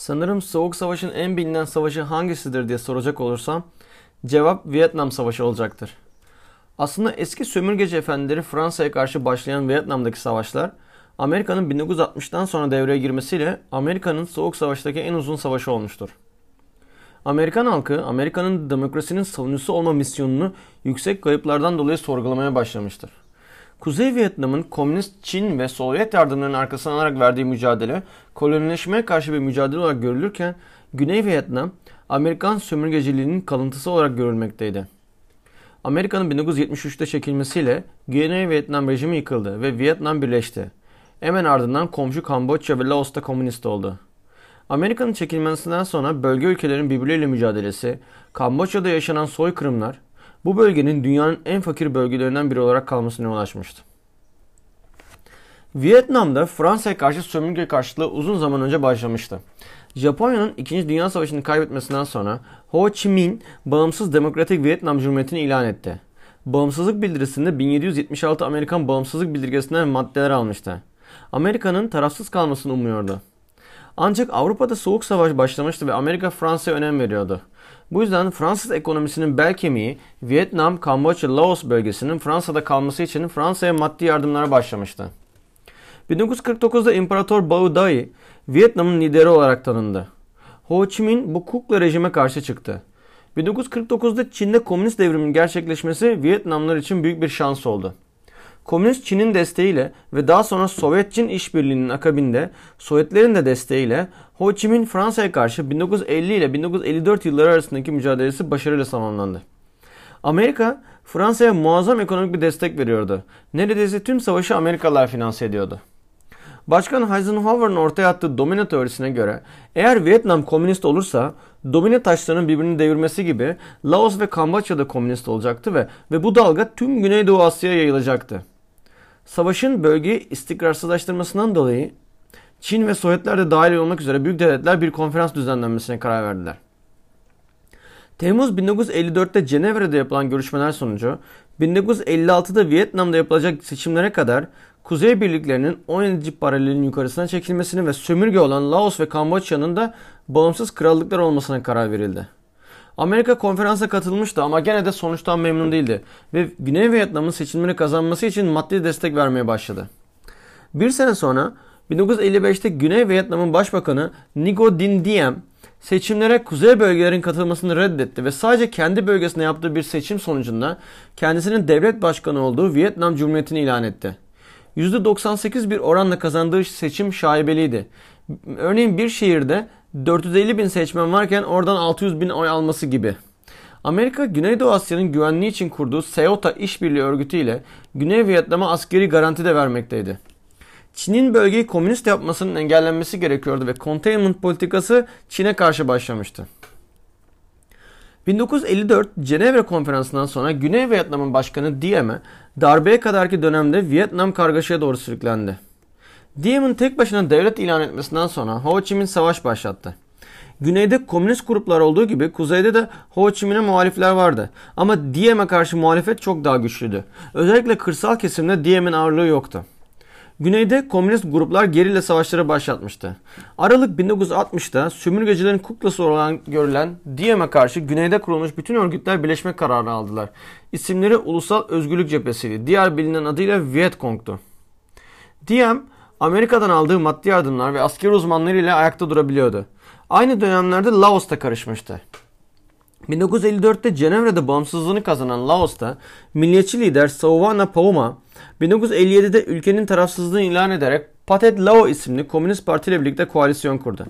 Sanırım Soğuk Savaş'ın en bilinen savaşı hangisidir diye soracak olursam cevap Vietnam Savaşı olacaktır. Aslında eski sömürgeci efendileri Fransa'ya karşı başlayan Vietnam'daki savaşlar Amerika'nın 1960'tan sonra devreye girmesiyle Amerika'nın Soğuk Savaş'taki en uzun savaşı olmuştur. Amerikan halkı Amerika'nın demokrasinin savunucusu olma misyonunu yüksek kayıplardan dolayı sorgulamaya başlamıştır. Kuzey Vietnam'ın komünist Çin ve Sovyet yardımlarının arkasına alarak verdiği mücadele kolonileşmeye karşı bir mücadele olarak görülürken Güney Vietnam Amerikan sömürgeciliğinin kalıntısı olarak görülmekteydi. Amerika'nın 1973'te çekilmesiyle Güney Vietnam rejimi yıkıldı ve Vietnam birleşti. Hemen ardından komşu Kamboçya ve Laos'ta komünist oldu. Amerika'nın çekilmesinden sonra bölge ülkelerin birbirleriyle mücadelesi, Kamboçya'da yaşanan soykırımlar bu bölgenin dünyanın en fakir bölgelerinden biri olarak kalmasına yol açmıştı. Vietnam'da Fransa'ya karşı sömürge karşıtlığı uzun zaman önce başlamıştı. Japonya'nın 2. Dünya Savaşı'nı kaybetmesinden sonra Ho Chi Minh bağımsız demokratik Vietnam Cumhuriyeti'ni ilan etti. Bağımsızlık bildirisinde 1776 Amerikan bağımsızlık bildirgesinden maddeler almıştı. Amerika'nın tarafsız kalmasını umuyordu. Ancak Avrupa'da Soğuk Savaş başlamıştı ve Amerika Fransa'ya önem veriyordu. Bu yüzden Fransız ekonomisinin bel kemiği Vietnam, Kamboçya, Laos bölgesinin Fransa'da kalması için Fransa'ya maddi yardımlara başlamıştı. 1949'da İmparator Bao Dai Vietnam'ın lideri olarak tanındı. Ho Chi Minh bu kukla rejime karşı çıktı. 1949'da Çin'de komünist devrimin gerçekleşmesi Vietnamlılar için büyük bir şans oldu. Komünist Çin'in desteğiyle ve daha sonra Sovyet-Çin işbirliğinin akabinde Sovyetlerin de desteğiyle Ho Chi Minh Fransa'ya karşı 1950 ile 1954 yılları arasındaki mücadelesi başarıyla tamamlandı. Amerika Fransa'ya muazzam ekonomik bir destek veriyordu. Neredeyse tüm savaşı Amerikalılar finanse ediyordu. Başkan Eisenhower'ın ortaya attığı domino teorisine göre eğer Vietnam komünist olursa domino taşlarının birbirini devirmesi gibi Laos ve Kamboçya da komünist olacaktı ve bu dalga tüm Güneydoğu Asya'ya yayılacaktı. Savaşın bölgeyi istikrarsızlaştırmasından dolayı Çin ve Sovyetler de dahil olmak üzere büyük devletler bir konferans düzenlenmesine karar verdiler. Temmuz 1954'te Cenevre'de yapılan görüşmeler sonucu 1956'da Vietnam'da yapılacak seçimlere kadar Kuzey birliklerinin 17. paralelin yukarısına çekilmesini ve sömürge olan Laos ve Kamboçya'nın da bağımsız krallıklar olmasına karar verildi. Amerika konferansa katılmıştı ama gene de sonuçtan memnun değildi ve Güney Vietnam'ın seçimleri kazanması için maddi destek vermeye başladı. Bir sene sonra 1955'te Güney Vietnam'ın başbakanı Ngo Dinh Diem seçimlere kuzey bölgelerin katılmasını reddetti ve sadece kendi bölgesine yaptığı bir seçim sonucunda kendisinin devlet başkanı olduğu Vietnam Cumhuriyeti'ni ilan etti. %98 bir oranla kazandığı seçim şaibeliydi. Örneğin bir şehirde 450 bin seçmen varken oradan 600 bin oy alması gibi. Amerika, Güneydoğu Asya'nın güvenliği için kurduğu SEOTA işbirliği örgütü ile Güney Vietnam'a askeri garanti de vermekteydi. Çin'in bölgeyi komünist yapmasının engellenmesi gerekiyordu ve containment politikası Çin'e karşı başlamıştı. 1954 Cenevre Konferansı'ndan sonra Güney Vietnam'ın başkanı Diem'e darbeye kadarki dönemde Vietnam kargaşaya doğru sürüklendi. Diem'in tek başına devlet ilan etmesinden sonra Ho Chi Minh savaş başlattı. Güneyde komünist gruplar olduğu gibi kuzeyde de Ho Chi Minh'e muhalifler vardı. Ama Diem'e karşı muhalefet çok daha güçlüydü. Özellikle kırsal kesimde Diem'in ağırlığı yoktu. Güneyde komünist gruplar gerilla savaşları başlatmıştı. Aralık 1960'da sömürgecilerin kuklası olarak görülen Diem'e karşı güneyde kurulmuş bütün örgütler birleşme kararı aldılar. İsimleri Ulusal Özgürlük Cephesi'ydi. Diğer bilinen adıyla Vietcong'tu. Diem, Amerika'dan aldığı maddi yardımlar ve asker uzmanları ile ayakta durabiliyordu. Aynı dönemlerde Laos'ta karışmıştı. 1954'te Cenevre'de bağımsızlığını kazanan Laos'ta milliyetçi lider Souvanna Phouma 1957'de ülkenin tarafsızlığını ilan ederek Pathet Lao isimli Komünist Parti ile birlikte koalisyon kurdu.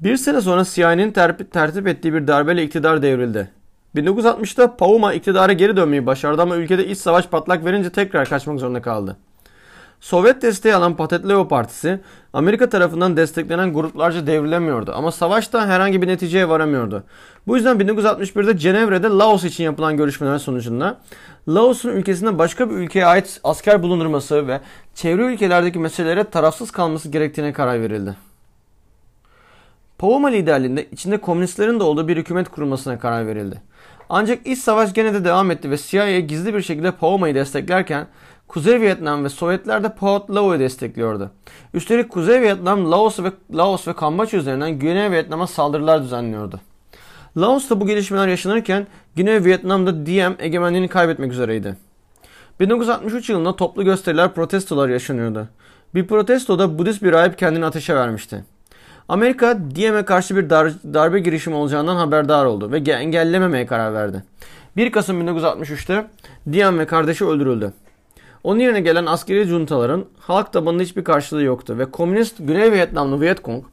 Bir sene sonra CIA'nin tertip ettiği bir darbeyle iktidar devrildi. 1960'da Phouma iktidara geri dönmeyi başardı ama ülkede iç savaş patlak verince tekrar kaçmak zorunda kaldı. Sovyet desteği alan Pathet Lao Partisi Amerika tarafından desteklenen gruplarca devrilemiyordu ama savaştan herhangi bir neticeye varamıyordu. Bu yüzden 1961'de Cenevre'de Laos için yapılan görüşmeler sonucunda Laos'un ülkesinde başka bir ülkeye ait asker bulundurması ve çevre ülkelerdeki meselelere tarafsız kalması gerektiğine karar verildi. Phouma liderliğinde içinde komünistlerin de olduğu bir hükümet kurulmasına karar verildi. Ancak iç savaş gene de devam etti ve CIA gizli bir şekilde Phouma'yı desteklerken Kuzey Vietnam ve Sovyetler de Pathet Lao'yu destekliyordu. Üstelik Kuzey Vietnam, Laos ve Kamboçya üzerinden Güney Vietnam'a saldırılar düzenliyordu. Laos'ta bu gelişmeler yaşanırken Güney Vietnam'da Diem egemenliğini kaybetmek üzereydi. 1963 yılında toplu gösteriler, protestolar yaşanıyordu. Bir protestoda Budist bir rahip kendini ateşe vermişti. Amerika Diem'e karşı bir darbe girişimi olacağından haberdar oldu ve engellememeye karar verdi. 1 Kasım 1963'te Diem ve kardeşi öldürüldü. Onun yerine gelen askeri juntaların halk tabanında hiçbir karşılığı yoktu ve komünist Güney Vietnamlı Vietcong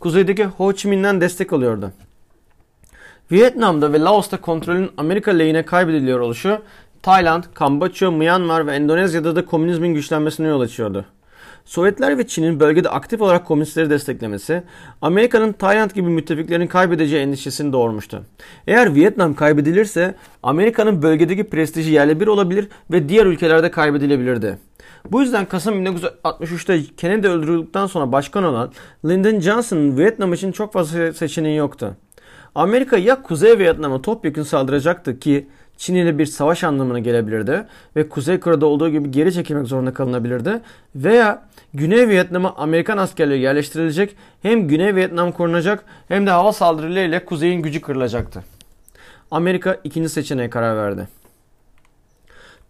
kuzeydeki Ho Chi Minh'den destek alıyordu. Vietnam'da ve Laos'ta kontrolün Amerika lehine kaybediliyor oluşu, Tayland, Kamboçya, Myanmar ve Endonezya'da da komünizmin güçlenmesine yol açıyordu. Sovyetler ve Çin'in bölgede aktif olarak komünistleri desteklemesi, Amerika'nın Tayland gibi müttefiklerin kaybedeceği endişesini doğurmuştu. Eğer Vietnam kaybedilirse, Amerika'nın bölgedeki prestiji yerle bir olabilir ve diğer ülkelerde kaybedilebilirdi. Bu yüzden Kasım 1963'te Kennedy öldürüldükten sonra başkan olan Lyndon Johnson'ın Vietnam için çok fazla seçeneği yoktu. Amerika ya Kuzey Vietnam'a topyekun saldıracaktı ki Çin ile bir savaş anlamına gelebilirdi ve Kuzey Kore'de olduğu gibi geri çekilmek zorunda kalınabilirdi veya Güney Vietnam'a Amerikan askerleri yerleştirilecek, hem Güney Vietnam korunacak hem de hava saldırılarıyla Kuzey'in gücü kırılacaktı. Amerika ikinci seçeneğe karar verdi.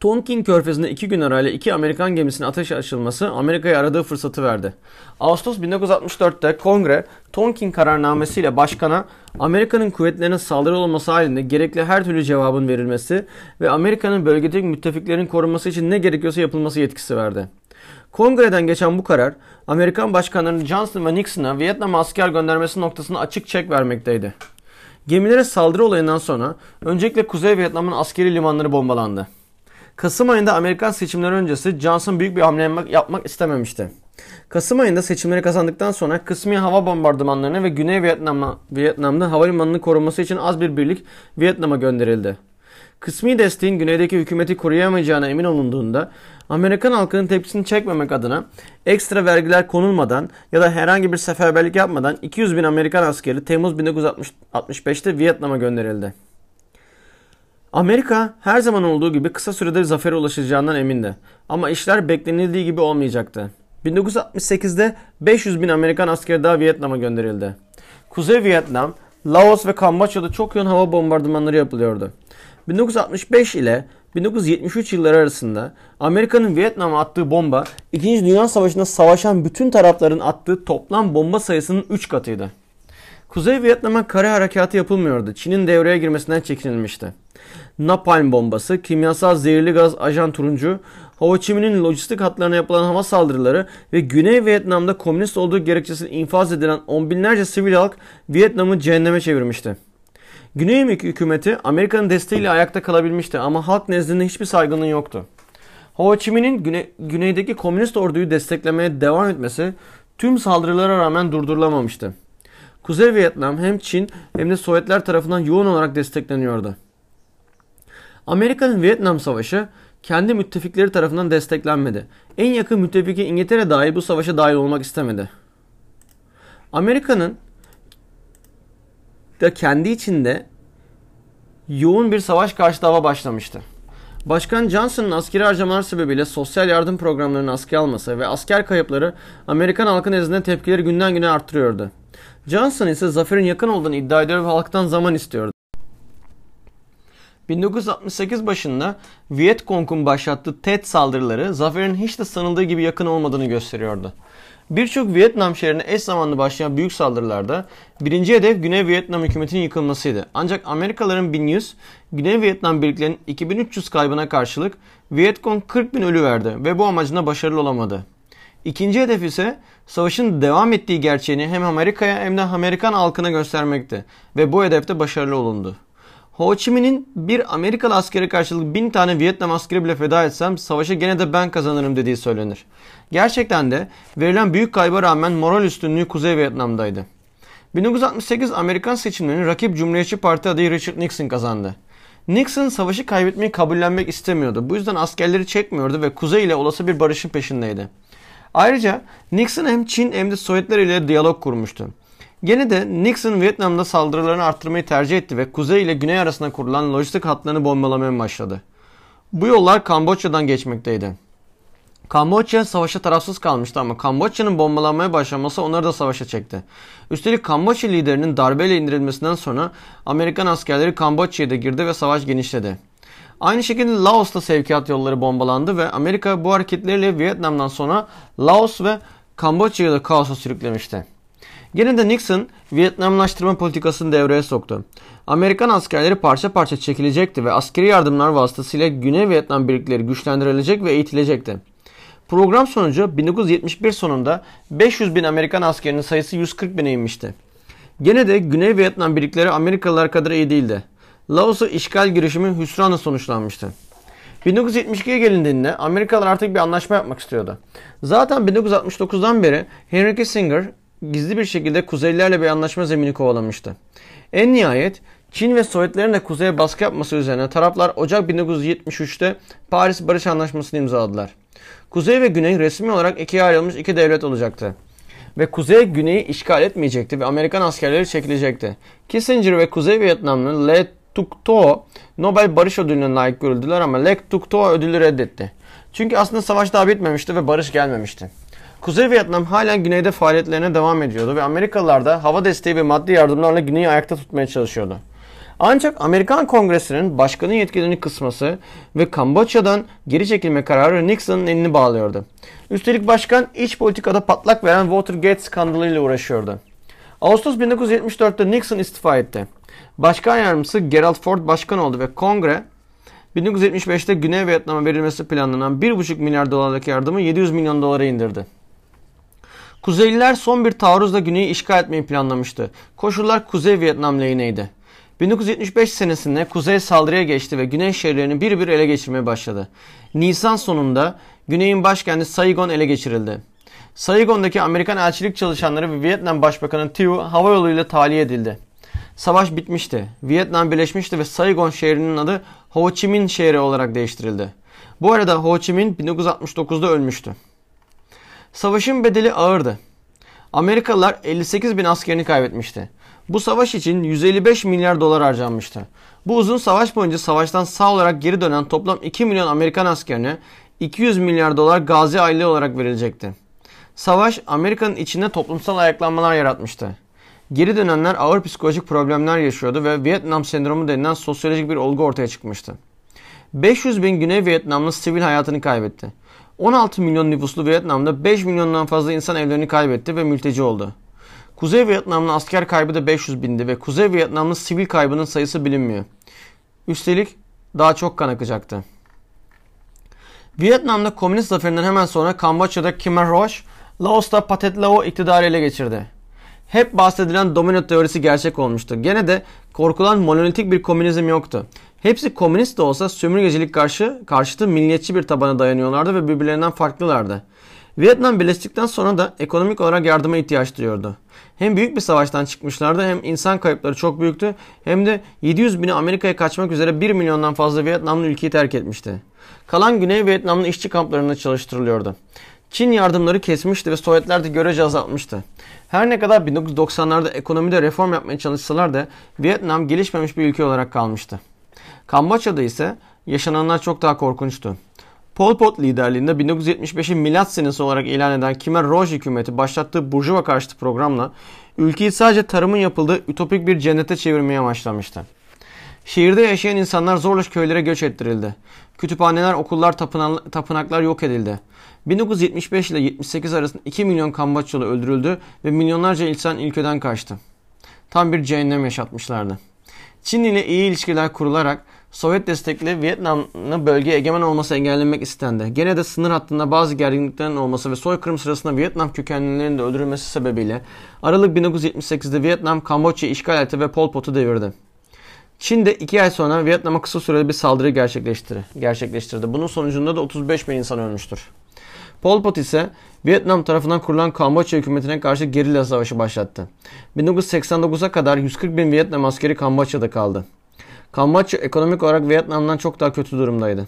Tonkin Körfezi'nde 2 gün arayla 2 Amerikan gemisinin ateşe açılması Amerika'ya aradığı fırsatı verdi. Ağustos 1964'te Kongre Tonkin kararnamesiyle başkana Amerika'nın kuvvetlerine saldırı olması halinde gerekli her türlü cevabın verilmesi ve Amerika'nın bölgedeki müttefiklerin korunması için ne gerekiyorsa yapılması yetkisi verdi. Kongreden geçen bu karar Amerikan başkanlarının Johnson ve Nixon'a Vietnam'a asker göndermesi noktasında açık çek vermekteydi. Gemilere saldırı olayından sonra öncelikle Kuzey Vietnam'ın askeri limanları bombalandı. Kasım ayında Amerikan seçimleri öncesi Johnson büyük bir hamle yapmak istememişti. Kasım ayında seçimleri kazandıktan sonra kısmi hava bombardımanlarına ve Güney Vietnam'da havalimanını koruması için az bir birlik Vietnam'a gönderildi. Kısmi desteğin güneydeki hükümeti koruyamayacağına emin olunduğunda Amerikan halkının tepkisini çekmemek adına ekstra vergiler konulmadan ya da herhangi bir seferberlik yapmadan 200 bin Amerikan askeri Temmuz 1965'te Vietnam'a gönderildi. Amerika her zaman olduğu gibi kısa sürede zafere ulaşacağından emindi. Ama işler beklenildiği gibi olmayacaktı. 1968'de 500 bin Amerikan askeri daha Vietnam'a gönderildi. Kuzey Vietnam, Laos ve Kamboçya'da çok yoğun hava bombardımanları yapılıyordu. 1965 ile 1973 yılları arasında Amerika'nın Vietnam'a attığı bomba, 2. Dünya Savaşı'nda savaşan bütün tarafların attığı toplam bomba sayısının 3 katıydı. Kuzey Vietnam'a kare harekatı yapılmıyordu. Çin'in devreye girmesinden çekinilmişti. Napalm bombası, kimyasal zehirli gaz, ajan turuncu, Ho Chi Minh'in lojistik hatlarına yapılan hava saldırıları ve Güney Vietnam'da komünist olduğu gerekçesiyle infaz edilen on binlerce sivil halk Vietnam'ı cehenneme çevirmişti. Güney hükümeti Amerika'nın desteğiyle ayakta kalabilmişti ama halk nezdinde hiçbir saygınlığı yoktu. Ho Chi Minh'in güneydeki komünist orduyu desteklemeye devam etmesi tüm saldırılara rağmen durdurulamamıştı. Kuzey Vietnam hem Çin hem de Sovyetler tarafından yoğun olarak destekleniyordu. Amerika'nın Vietnam Savaşı kendi müttefikleri tarafından desteklenmedi. En yakın müttefiki İngiltere dahi bu savaşa dahil olmak istemedi. Amerika'nın da kendi içinde yoğun bir savaş karşı dava başlamıştı. Başkan Johnson'ın askeri harcamalar sebebiyle sosyal yardım programlarını askıya alması ve asker kayıpları Amerikan halkının nezdinde tepkileri günden güne arttırıyordu. Johnson ise zaferin yakın olduğunu iddia ediyor ve halktan zaman istiyordu. 1968 başında Vietcong'un başlattığı Tet saldırıları zaferin hiç de sanıldığı gibi yakın olmadığını gösteriyordu. Birçok Vietnam şehrine eş zamanlı başlayan büyük saldırılarda birinci hedef Güney Vietnam hükümetinin yıkılmasıydı. Ancak Amerikalıların 1100, Güney Vietnam birliklerinin 2300 kaybına karşılık Vietcong 40 bin ölü verdi ve bu amacına başarılı olamadı. İkinci hedef ise savaşın devam ettiği gerçeğini hem Amerika'ya hem de Amerikan halkına göstermekti ve bu hedefte başarılı olundu. Ho Chi Minh'in bir Amerikalı askere karşılık 1000 tane Vietnam askeri bile feda etsem savaşı gene de ben kazanırım dediği söylenir. Gerçekten de verilen büyük kayba rağmen moral üstünlüğü Kuzey Vietnam'daydı. 1968 Amerikan seçimlerini rakip Cumhuriyetçi Parti adayı Richard Nixon kazandı. Nixon savaşı kaybetmeyi kabullenmek istemiyordu. Bu yüzden askerleri çekmiyordu ve Kuzey ile olası bir barışın peşindeydi. Ayrıca Nixon hem Çin hem de Sovyetler ile diyalog kurmuştu. Gene de Nixon Vietnam'da saldırılarını arttırmayı tercih etti ve Kuzey ile Güney arasında kurulan lojistik hatlarını bombalamaya başladı. Bu yollar Kamboçya'dan geçmekteydi. Kamboçya savaşa tarafsız kalmıştı ama Kamboçya'nın bombalanmaya başlaması onları da savaşa çekti. Üstelik Kamboçya liderinin darbeyle indirilmesinden sonra Amerikan askerleri Kamboçya'ya da girdi ve savaş genişledi. Aynı şekilde Laos'ta sevkiyat yolları bombalandı ve Amerika bu hareketleriyle Vietnam'dan sonra Laos ve Kamboçya'yı da kaosa sürüklemişti. Gene de Nixon Vietnamlaştırma politikasını devreye soktu. Amerikan askerleri parça parça çekilecekti ve askeri yardımlar vasıtasıyla Güney Vietnam birlikleri güçlendirilecek ve eğitilecekti. Program sonucu 1971 sonunda 500.000 Amerikan askerinin sayısı 140.000'e inmişti. Gene de Güney Vietnam birlikleri Amerikalılar kadar iyi değildi. Laos'u işgal girişimi hüsranla sonuçlanmıştı. 1972'ye gelindiğinde Amerikalılar artık bir anlaşma yapmak istiyordu. Zaten 1969'dan beri Henry Kissinger gizli bir şekilde Kuzeylilerle bir anlaşma zemini kovalamıştı. En nihayet Çin ve Sovyetlerin de Kuzey'e baskı yapması üzerine taraflar Ocak 1973'te Paris Barış Anlaşması'nı imzaladılar. Kuzey ve Güney resmi olarak ikiye ayrılmış iki devlet olacaktı. Ve Kuzey Güney'i işgal etmeyecekti ve Amerikan askerleri çekilecekti. Kissinger ve Kuzey Vietnamlı Le Duc Tho Nobel Barış Ödülü'ne layık görüldüler ama Le Duc Tho ödülü reddetti. Çünkü aslında savaş daha bitmemişti ve barış gelmemişti. Kuzey Vietnam halen güneyde faaliyetlerine devam ediyordu ve Amerikalılar da hava desteği ve maddi yardımlarla Güney'i ayakta tutmaya çalışıyordu. Ancak Amerikan Kongresi'nin başkanın yetkilerini kısması ve Kamboçya'dan geri çekilme kararı Nixon'ın elini bağlıyordu. Üstelik başkan iç politikada patlak veren Watergate skandalıyla uğraşıyordu. Ağustos 1974'te Nixon istifa etti. Başkan yardımcısı Gerald Ford başkan oldu ve Kongre 1975'te Güney Vietnam'a verilmesi planlanan 1,5 milyar dolarlık yardımı 700 milyon dolara indirdi. Kuzeyliler son bir taarruzla Güney'i işgal etmeyi planlamıştı. Koşullar Kuzey Vietnam lehineydi. 1975 senesinde Kuzey saldırıya geçti ve Güney şehirlerini bir bir ele geçirmeye başladı. Nisan sonunda Güney'in başkenti Saigon ele geçirildi. Saigon'daki Amerikan elçilik çalışanları ve Vietnam Başbakanı Thieu havayoluyla tahliye edildi. Savaş bitmişti. Vietnam birleşmişti ve Saigon şehrinin adı Ho Chi Minh şehri olarak değiştirildi. Bu arada Ho Chi Minh 1969'da ölmüştü. Savaşın bedeli ağırdı. Amerikalılar 58.000 askerini kaybetmişti. Bu savaş için 155 milyar dolar harcanmıştı. Bu uzun savaş boyunca savaştan sağ olarak geri dönen toplam 2 milyon Amerikan askerine 200 milyar dolar gazi aylığı olarak verilecekti. Savaş Amerika'nın içinde toplumsal ayaklanmalar yaratmıştı. Geri dönenler ağır psikolojik problemler yaşıyordu ve Vietnam sendromu denilen sosyolojik bir olgu ortaya çıkmıştı. 500.000 Güney Vietnamlı sivil hayatını kaybetti. 16 milyon nüfuslu Vietnam'da 5 milyondan fazla insan evlerini kaybetti ve mülteci oldu. Kuzey Vietnamlı asker kaybı da 500.000'di ve Kuzey Vietnamlı sivil kaybının sayısı bilinmiyor. Üstelik daha çok kan akacaktı. Vietnam'da komünist zaferinden hemen sonra Kamboçya'da Khmer Rouge, Laos'ta Pathet Lao iktidarı ele geçirdi. Hep bahsedilen domino teorisi gerçek olmuştu. Gene de korkulan monolitik bir komünizm yoktu. Hepsi komünist de olsa sömürgecilik karşıtı milliyetçi bir tabana dayanıyorlardı ve birbirlerinden farklılardı. Vietnam birleştikten sonra da ekonomik olarak yardıma ihtiyaç duyuyordu. Hem büyük bir savaştan çıkmışlardı, hem insan kayıpları çok büyüktü, hem de 700.000'i Amerika'ya kaçmak üzere 1 milyondan fazla Vietnamlı ülkeyi terk etmişti. Kalan Güney Vietnamlı işçi kamplarında çalıştırılıyordu. Çin yardımları kesmişti ve Sovyetler de görece azaltmıştı. Her ne kadar 1990'larda ekonomide reform yapmaya çalışsalar da Vietnam gelişmemiş bir ülke olarak kalmıştı. Kamboçya'da ise yaşananlar çok daha korkunçtu. Pol Pot liderliğinde 1975'i milat senesi olarak ilan eden Khmer Rouge hükümeti başlattığı burjuva karşıtı programla ülkeyi sadece tarımın yapıldığı ütopik bir cennete çevirmeye başlamıştı. Şehirde yaşayan insanlar zorla köylere göç ettirildi. Kütüphaneler, okullar, tapınaklar yok edildi. 1975 ile 78 arasında 2 milyon Kamboçyalı öldürüldü ve milyonlarca insan ülkeden kaçtı. Tam bir cehennem yaşatmışlardı. Çin ile iyi ilişkiler kurularak Sovyet destekli Vietnam'ın bölgeye egemen olması engellenmek istendi. Gene de sınır hattında bazı gerginliklerin olması ve soykırım sırasında Vietnam kökenlilerin de öldürülmesi sebebiyle Aralık 1978'de Vietnam Kamboçya'yı işgal etti ve Pol Pot'u devirdi. Çin de 2 ay sonra Vietnam'a kısa süreli bir saldırı gerçekleştirdi. Bunun sonucunda da 35.000 insan ölmüştür. Pol Pot ise Vietnam tarafından kurulan Kamboçya hükümetine karşı gerilla savaşı başlattı. 1989'a kadar 140.000 Vietnam askeri Kamboçya'da kaldı. Kamboçya ekonomik olarak Vietnam'dan çok daha kötü durumdaydı.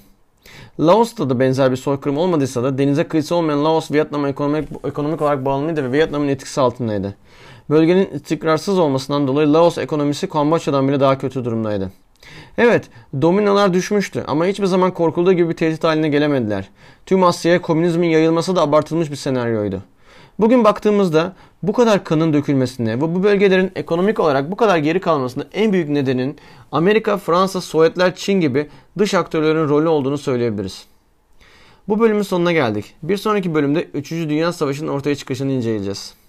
Laos'ta da benzer bir soykırım olmadıysa da denize kıyısı olmayan Laos Vietnam'a ekonomik olarak bağımlıydı ve Vietnam'ın etkisi altındaydı. Bölgenin istikrarsız olmasından dolayı Laos ekonomisi Kamboçya'dan bile daha kötü durumdaydı. Evet, dominolar düşmüştü ama hiçbir zaman korkulduğu gibi bir tehdit haline gelemediler. Tüm Asya'ya komünizmin yayılması da abartılmış bir senaryoydu. Bugün baktığımızda bu kadar kanın dökülmesine ve bu bölgelerin ekonomik olarak bu kadar geri kalmasına en büyük nedenin Amerika, Fransa, Sovyetler, Çin gibi dış aktörlerin rolü olduğunu söyleyebiliriz. Bu bölümün sonuna geldik. Bir sonraki bölümde 3. Dünya Savaşı'nın ortaya çıkışını inceleyeceğiz.